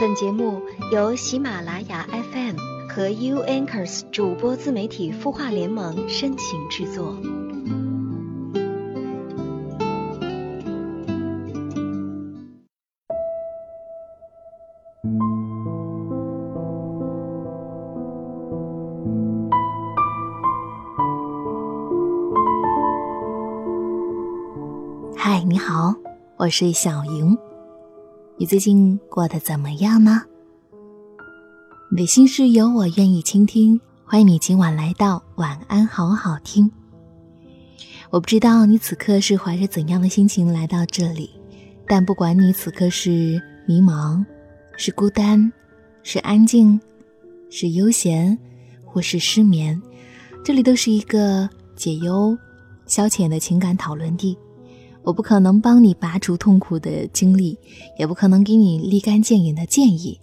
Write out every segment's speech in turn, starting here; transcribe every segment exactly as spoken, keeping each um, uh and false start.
本节目由喜马拉雅 F M 和 U Anchors 主播自媒体孵化联盟深情制作。嗨，你好，我是小莹。你最近过得怎么样呢？你的心事有我愿意倾听，欢迎你今晚来到晚安好好听。我不知道你此刻是怀着怎样的心情来到这里，但不管你此刻是迷茫，是孤单，是安静，是悠闲，或是失眠，这里都是一个解忧消遣的情感讨论地。我不可能帮你拔除痛苦的经历，也不可能给你立竿见影的建议，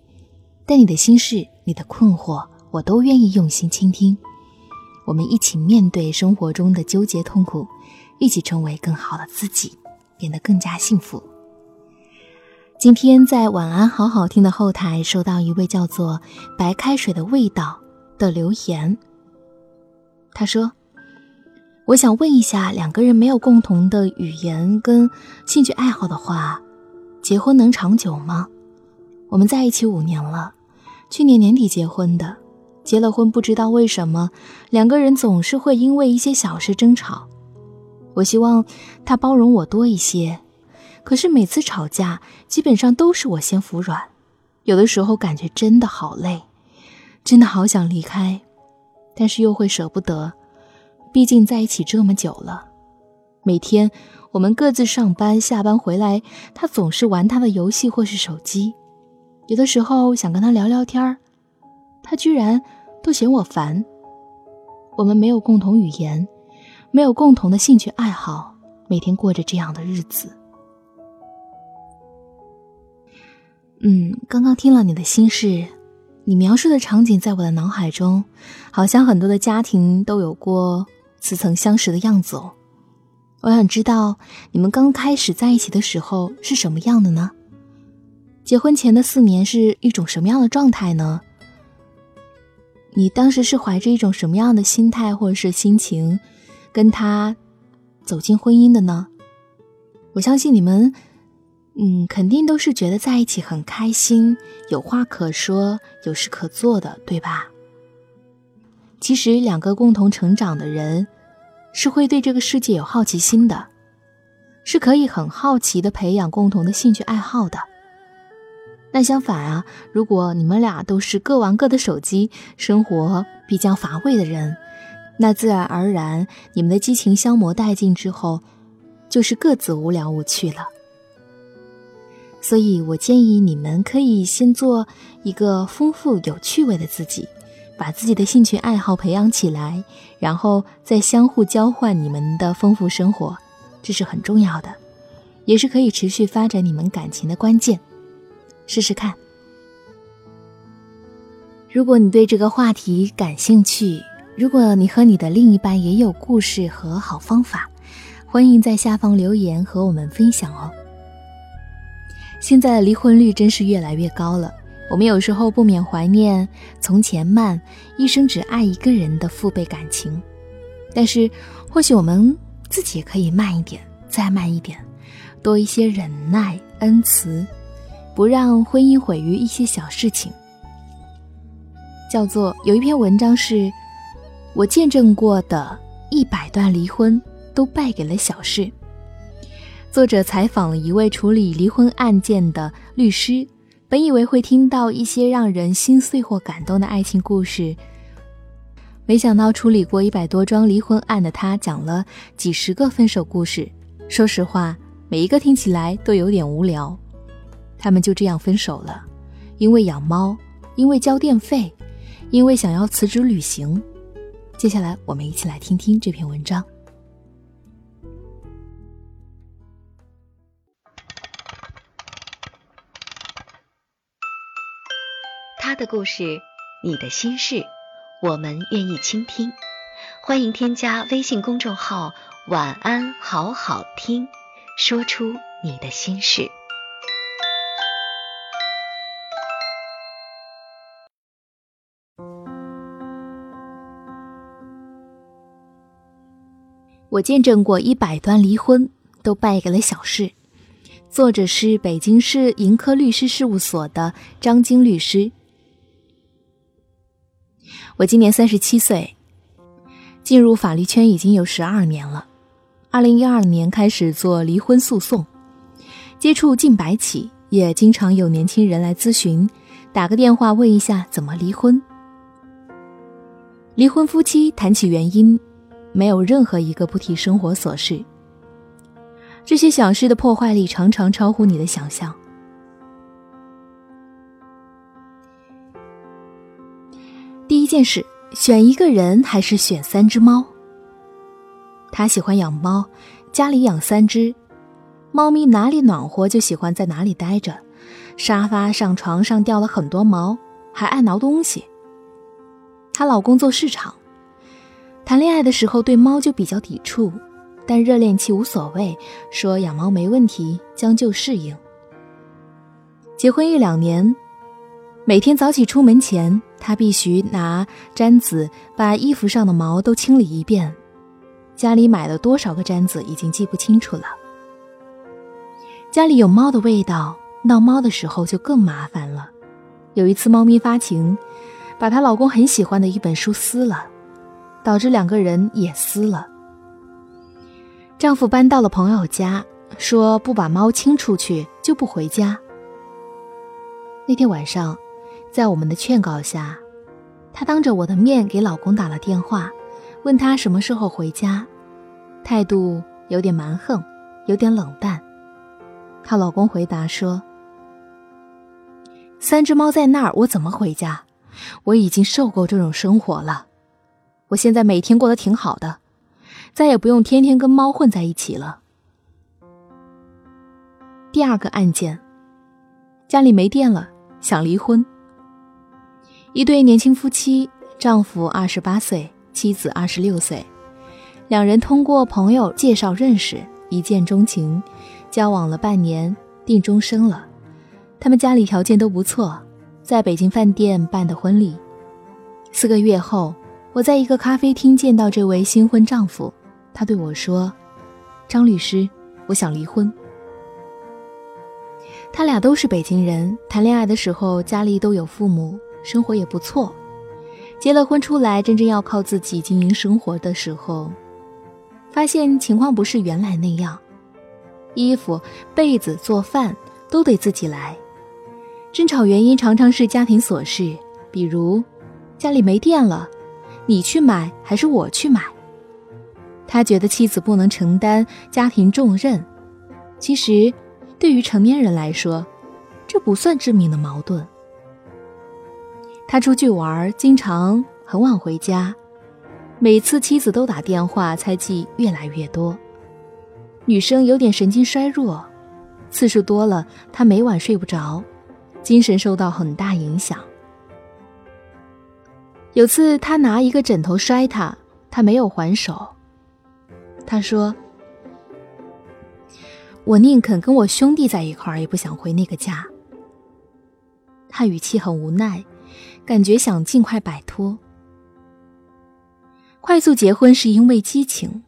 但你的心事，你的困惑，我都愿意用心倾听。我们一起面对生活中的纠结痛苦，一起成为更好的自己，变得更加幸福。今天在晚安好好听的后台收到一位叫做白开水的味道的留言，他说，我想问一下，两个人没有共同的语言跟兴趣爱好的话，结婚能长久吗？我们在一起五年了，去年年底结婚的，结了婚不知道为什么，两个人总是会因为一些小事争吵。我希望他包容我多一些，可是每次吵架，基本上都是我先服软，有的时候感觉真的好累，真的好想离开，但是又会舍不得。毕竟在一起这么久了，每天我们各自上班下班回来，他总是玩他的游戏或是手机，有的时候想跟他聊聊天，他居然都嫌我烦。我们没有共同语言，没有共同的兴趣爱好，每天过着这样的日子。嗯，刚刚听了你的心事，你描述的场景在我的脑海中，好像很多的家庭都有过似曾相识的样子哦。我想知道你们刚开始在一起的时候是什么样的呢？结婚前的四年是一种什么样的状态呢？你当时是怀着一种什么样的心态或者是心情跟他走进婚姻的呢？我相信你们嗯，肯定都是觉得在一起很开心，有话可说，有事可做的，对吧？其实两个共同成长的人是会对这个世界有好奇心的，是可以很好奇地培养共同的兴趣爱好的。那相反啊，如果你们俩都是各玩各的手机，生活比较乏味的人，那自然而然你们的激情消磨殆尽之后，就是各自无聊无趣了。所以我建议你们可以先做一个丰富有趣味的自己，把自己的兴趣爱好培养起来，然后再相互交换你们的丰富生活，这是很重要的，也是可以持续发展你们感情的关键。试试看。如果你对这个话题感兴趣，如果你和你的另一半也有故事和好方法，欢迎在下方留言和我们分享哦。现在的离婚率真是越来越高了，我们有时候不免怀念从前慢，一生只爱一个人的父辈感情。但是或许我们自己也可以慢一点，再慢一点，多一些忍耐恩慈，不让婚姻毁于一些小事情。叫做有一篇文章是，我见证过的一百段离婚都败给了小事。作者采访了一位处理离婚案件的律师，本以为会听到一些让人心碎或感动的爱情故事，没想到处理过一百多桩离婚案的他，讲了几十个分手故事。说实话，每一个听起来都有点无聊。他们就这样分手了，因为养猫，因为交电费，因为想要辞职旅行。接下来我们一起来听听这篇文章。的故事，你的心事，我们愿意倾听。欢迎添加微信公众号晚安好好听，说出你的心事。我见证过一百端离婚都败给了小事。作者是北京市盈科律师事务所的张晶律师。我今年三十七岁，进入法律圈已经有十二年了。二零一二年开始做离婚诉讼，接触近百起，也经常有年轻人来咨询，打个电话问一下怎么离婚。离婚夫妻谈起原因，没有任何一个不提生活琐事。这些小事的破坏力常常超乎你的想象。第一件事，选一个人还是选三只猫？他喜欢养猫，家里养三只。猫咪哪里暖和就喜欢在哪里待着，沙发上床上掉了很多毛，还爱挠东西。她老公做市场，谈恋爱的时候对猫就比较抵触，但热恋期无所谓，说养猫没问题，将就适应。结婚一两年，每天早起出门前，她必须拿毡子把衣服上的毛都清理一遍。家里买了多少个毡子已经记不清楚了。家里有猫的味道，闹猫的时候就更麻烦了。有一次猫咪发情，把她老公很喜欢的一本书撕了，导致两个人也撕了。丈夫搬到了朋友家，说不把猫清出去就不回家。那天晚上，在我们的劝告下，她当着我的面给老公打了电话，问他什么时候回家，态度有点蛮横，有点冷淡。她老公回答说，三只猫在那儿，我怎么回家？我已经受够这种生活了。我现在每天过得挺好的，再也不用天天跟猫混在一起了。第二个案件，家里没电了，想离婚。一对年轻夫妻，丈夫二十八岁，妻子二十六岁，两人通过朋友介绍认识，一见钟情，交往了半年，定终身了。他们家里条件都不错，在北京饭店办的婚礼。四个月后，我在一个咖啡厅见到这位新婚丈夫，他对我说，张律师，我想离婚。他俩都是北京人，谈恋爱的时候家里都有父母，生活也不错。结了婚出来，真正要靠自己经营生活的时候，发现情况不是原来那样，衣服、被子、做饭都得自己来。争吵原因常常是家庭琐事，比如家里没电了，你去买还是我去买？他觉得妻子不能承担家庭重任。其实，对于成年人来说，这不算致命的矛盾。他出去玩，经常很晚回家，每次妻子都打电话，猜忌越来越多。女生有点神经衰弱，次数多了，她每晚睡不着，精神受到很大影响。有次他拿一个枕头摔她，她没有还手。他说，我宁肯跟我兄弟在一块儿，也不想回那个家。他语气很无奈，感觉想尽快摆脱。快速结婚是因为激情，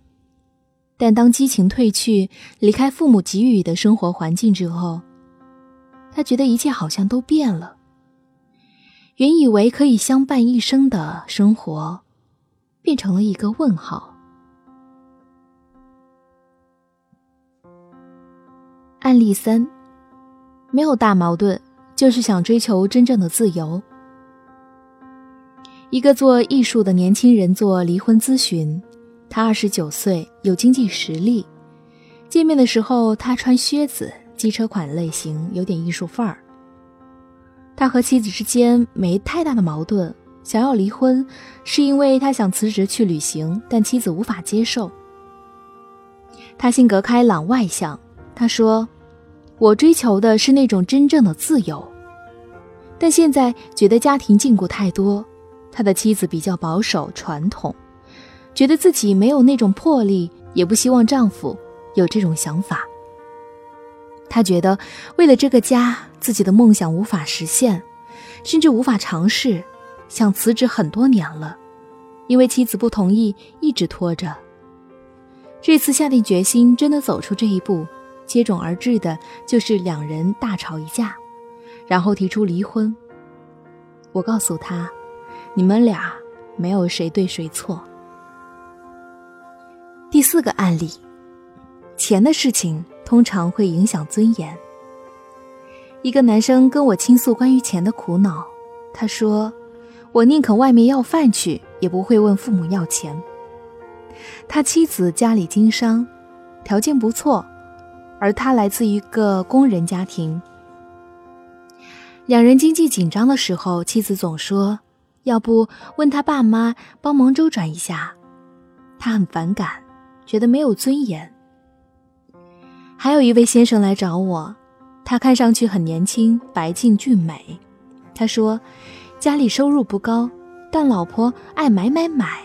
但当激情褪去，离开父母给予的生活环境之后，她觉得一切好像都变了。原以为可以相伴一生的生活，变成了一个问号。案例三，没有大矛盾，就是想追求真正的自由。一个做艺术的年轻人做离婚咨询，他二十九岁，有经济实力。见面的时候，他穿靴子，机车款类型，有点艺术范儿。他和妻子之间没太大的矛盾，想要离婚是因为他想辞职去旅行，但妻子无法接受。他性格开朗外向，他说，我追求的是那种真正的自由，但现在觉得家庭禁锢太多。他的妻子比较保守传统，觉得自己没有那种魄力，也不希望丈夫有这种想法。他觉得为了这个家，自己的梦想无法实现，甚至无法尝试，想辞职很多年了，因为妻子不同意，一直拖着。这次下定决心真的走出这一步，接踵而至的就是两人大吵一架，然后提出离婚。我告诉他，你们俩没有谁对谁错。第四个案例，钱的事情通常会影响尊严。一个男生跟我倾诉关于钱的苦恼，他说，我宁肯外面要饭去，也不会问父母要钱。他妻子家里经商，条件不错，而他来自一个工人家庭。两人经济紧张的时候，妻子总说，要不问他爸妈帮忙周转一下。他很反感，觉得没有尊严。还有一位先生来找我，他看上去很年轻，白净俊美。他说，家里收入不高，但老婆爱买买买，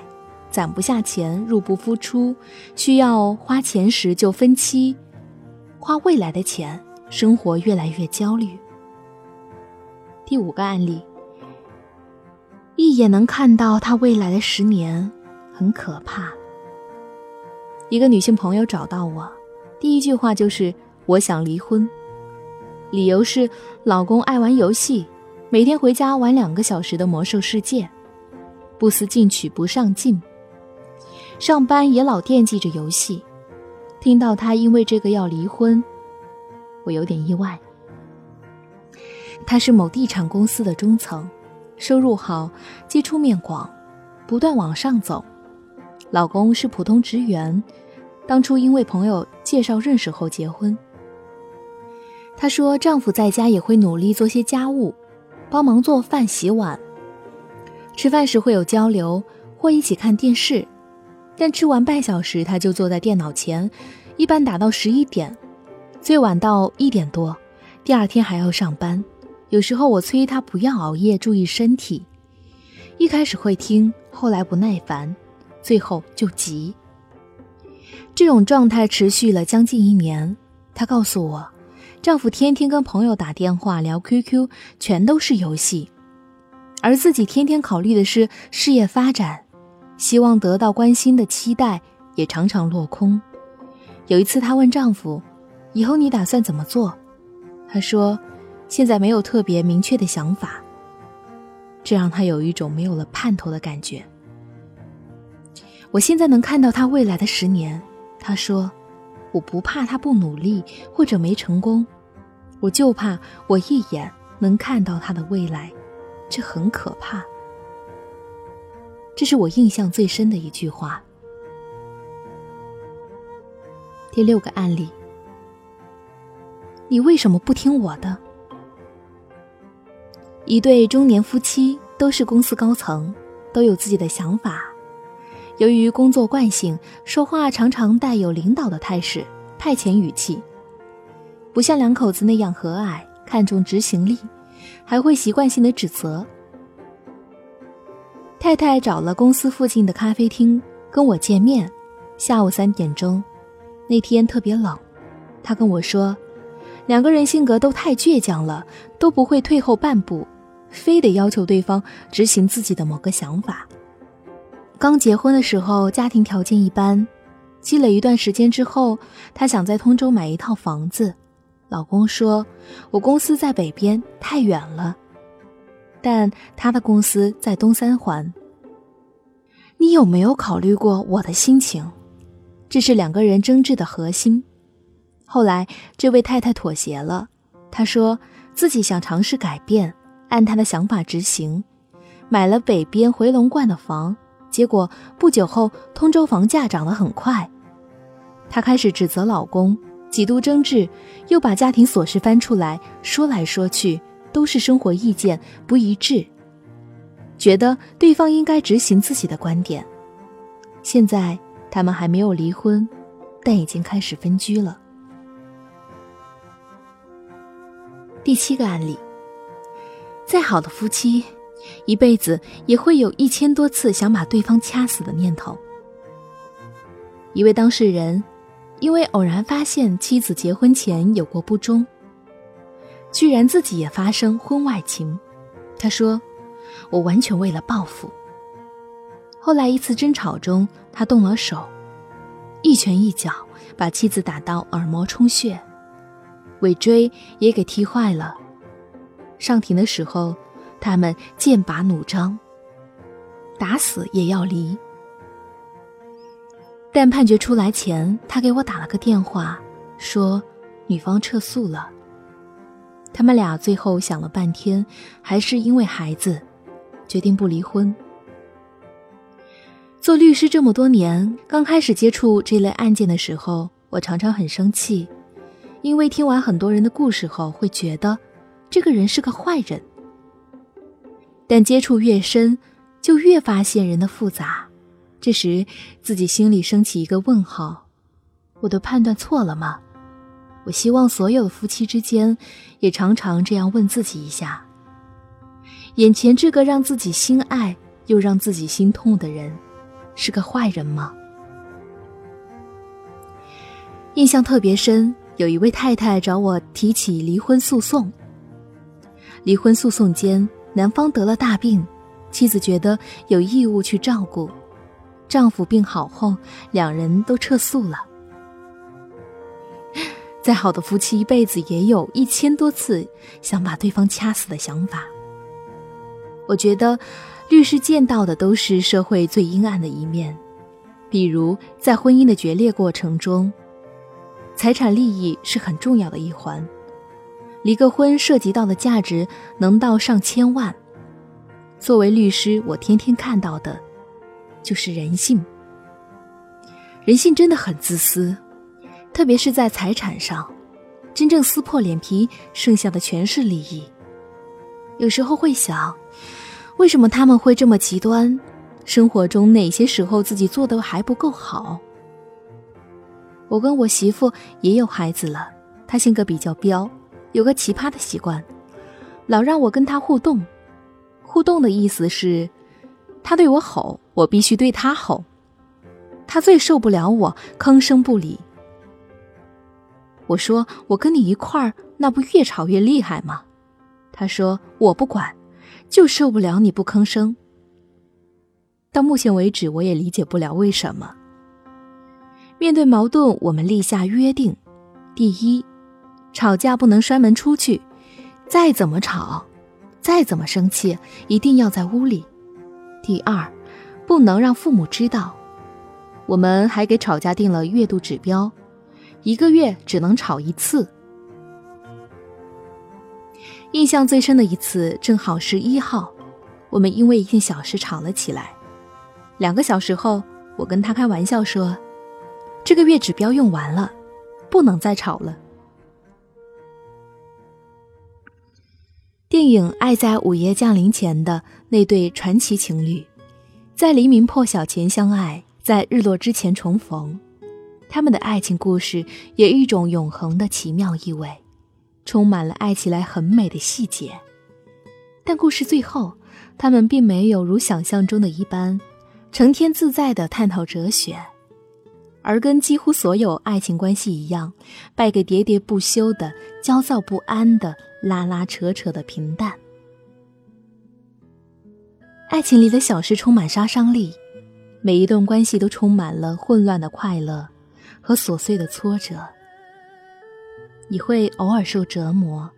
攒不下钱，入不敷出，需要花钱时就分期花未来的钱，生活越来越焦虑。第五个案例，一眼能看到他未来的十年，很可怕。一个女性朋友找到我，第一句话就是，我想离婚。理由是，老公爱玩游戏，每天回家玩两个小时的魔兽世界，不思进取不上进，上班也老惦记着游戏。听到他因为这个要离婚，我有点意外。他是某地产公司的中层，收入好，接触面广，不断往上走。老公是普通职员，当初因为朋友介绍认识后结婚。她说，丈夫在家也会努力做些家务，帮忙做饭洗碗，吃饭时会有交流或一起看电视，但吃完半小时他就坐在电脑前，一般打到十一点，最晚到一点多，第二天还要上班。有时候我催他不要熬夜，注意身体，一开始会听，后来不耐烦，最后就急。这种状态持续了将近一年。他告诉我，丈夫天天跟朋友打电话聊 Q Q， 全都是游戏，而自己天天考虑的是事业发展，希望得到关心的期待也常常落空。有一次她问丈夫，以后你打算怎么做？他说，现在没有特别明确的想法。这让她有一种没有了盼头的感觉。我现在能看到她未来的十年，她说，我不怕她不努力或者没成功，我就怕我一眼能看到她的未来，这很可怕。这是我印象最深的一句话。第六个案例，你为什么不听我的？一对中年夫妻，都是公司高层，都有自己的想法。由于工作惯性，说话常常带有领导的态势，派遣语气，不像两口子那样和蔼，看重执行力，还会习惯性的指责。太太找了公司附近的咖啡厅跟我见面，下午三点钟，那天特别冷。她跟我说，两个人性格都太倔强了，都不会退后半步，非得要求对方执行自己的某个想法。刚结婚的时候，家庭条件一般，积累一段时间之后，她想在通州买一套房子。老公说，我公司在北边，太远了，但她的公司在东三环。你有没有考虑过我的心情？这是两个人争执的核心。后来这位太太妥协了，她说自己想尝试改变，按她的想法执行，买了北边回龙观的房，结果不久后通州房价涨得很快。她开始指责老公，几度争执，又把家庭琐事翻出来，说来说去都是生活意见不一致，觉得对方应该执行自己的观点。现在他们还没有离婚，但已经开始分居了。第七个案例，再好的夫妻，一辈子也会有一千多次想把对方掐死的念头。一位当事人，因为偶然发现妻子结婚前有过不忠，居然自己也发生婚外情。他说，我完全为了报复。后来一次争吵中，他动了手，一拳一脚把妻子打到耳膜充血，尾椎也给踢坏了。上庭的时候，他们剑拔弩张，打死也要离。但判决出来前，他给我打了个电话，说女方撤诉了。他们俩最后想了半天，还是因为孩子，决定不离婚。做律师这么多年，刚开始接触这类案件的时候，我常常很生气，因为听完很多人的故事后，会觉得这个人是个坏人。但接触越深，就越发现人的复杂，这时自己心里升起一个问号，我的判断错了吗？我希望所有的夫妻之间也常常这样问自己一下，眼前这个让自己心爱又让自己心痛的人是个坏人吗？印象特别深，有一位太太找我提起离婚诉讼。离婚诉讼间，男方得了大病，妻子觉得有义务去照顾，丈夫病好后，两人都撤诉了。再好的夫妻一辈子也有一千多次想把对方掐死的想法。我觉得律师见到的都是社会最阴暗的一面，比如在婚姻的决裂过程中，财产利益是很重要的一环，离个婚涉及到的价值能到上千万。作为律师，我天天看到的就是人性，人性真的很自私，特别是在财产上，真正撕破脸皮，剩下的全是利益。有时候会想，为什么他们会这么极端？生活中哪些时候自己做的还不够好？我跟我媳妇也有孩子了，她性格比较彪，有个奇葩的习惯，老让我跟她互动。互动的意思是，她对我吼，我必须对她吼。她最受不了我吭声不理。我说，我跟你一块儿，那不越吵越厉害吗？他说，我不管，就受不了你不吭声。到目前为止，我也理解不了为什么。面对矛盾，我们立下约定：第一，吵架不能摔门出去，再怎么吵，再怎么生气，一定要在屋里。第二，不能让父母知道。我们还给吵架定了月度指标，一个月只能吵一次。印象最深的一次正好是一号，我们因为一件小事吵了起来。两个小时后，我跟他开玩笑说，这个月指标用完了，不能再吵了。电影《爱在午夜降临前》的那对传奇情侣，在黎明破晓前相爱，在日落之前重逢。他们的爱情故事有一种永恒的奇妙意味，充满了爱起来很美的细节。但故事最后，他们并没有如想象中的一般，成天自在地探讨哲学，而跟几乎所有爱情关系一样，败给喋喋不休的、焦躁不安的、拉拉扯扯的平淡。爱情里的小事充满杀伤力，每一段关系都充满了混乱的快乐和琐碎的挫折。你会偶尔受折磨，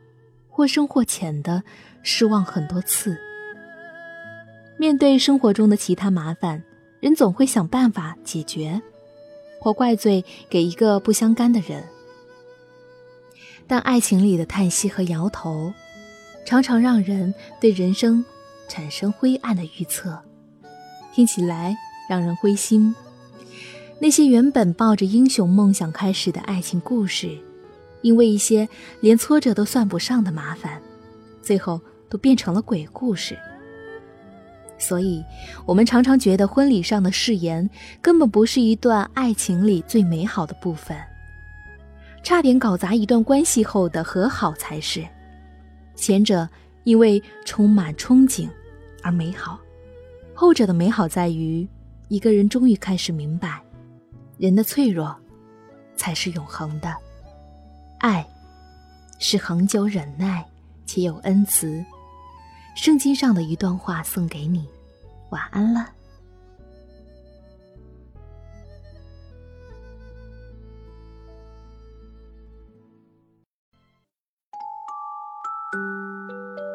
或深或浅的失望很多次。面对生活中的其他麻烦，人总会想办法解决，或怪罪给一个不相干的人。但爱情里的叹息和摇头，常常让人对人生产生灰暗的预测，听起来让人灰心。那些原本抱着英雄梦想开始的爱情故事，因为一些连挫折都算不上的麻烦，最后都变成了鬼故事。所以我们常常觉得婚礼上的誓言根本不是一段爱情里最美好的部分，差点搞砸一段关系后的和好才是。前者因为充满憧憬而美好，后者的美好在于一个人终于开始明白，人的脆弱才是永恒的，爱是恒久忍耐且有恩慈。圣经上的一段话送给你，晚安了。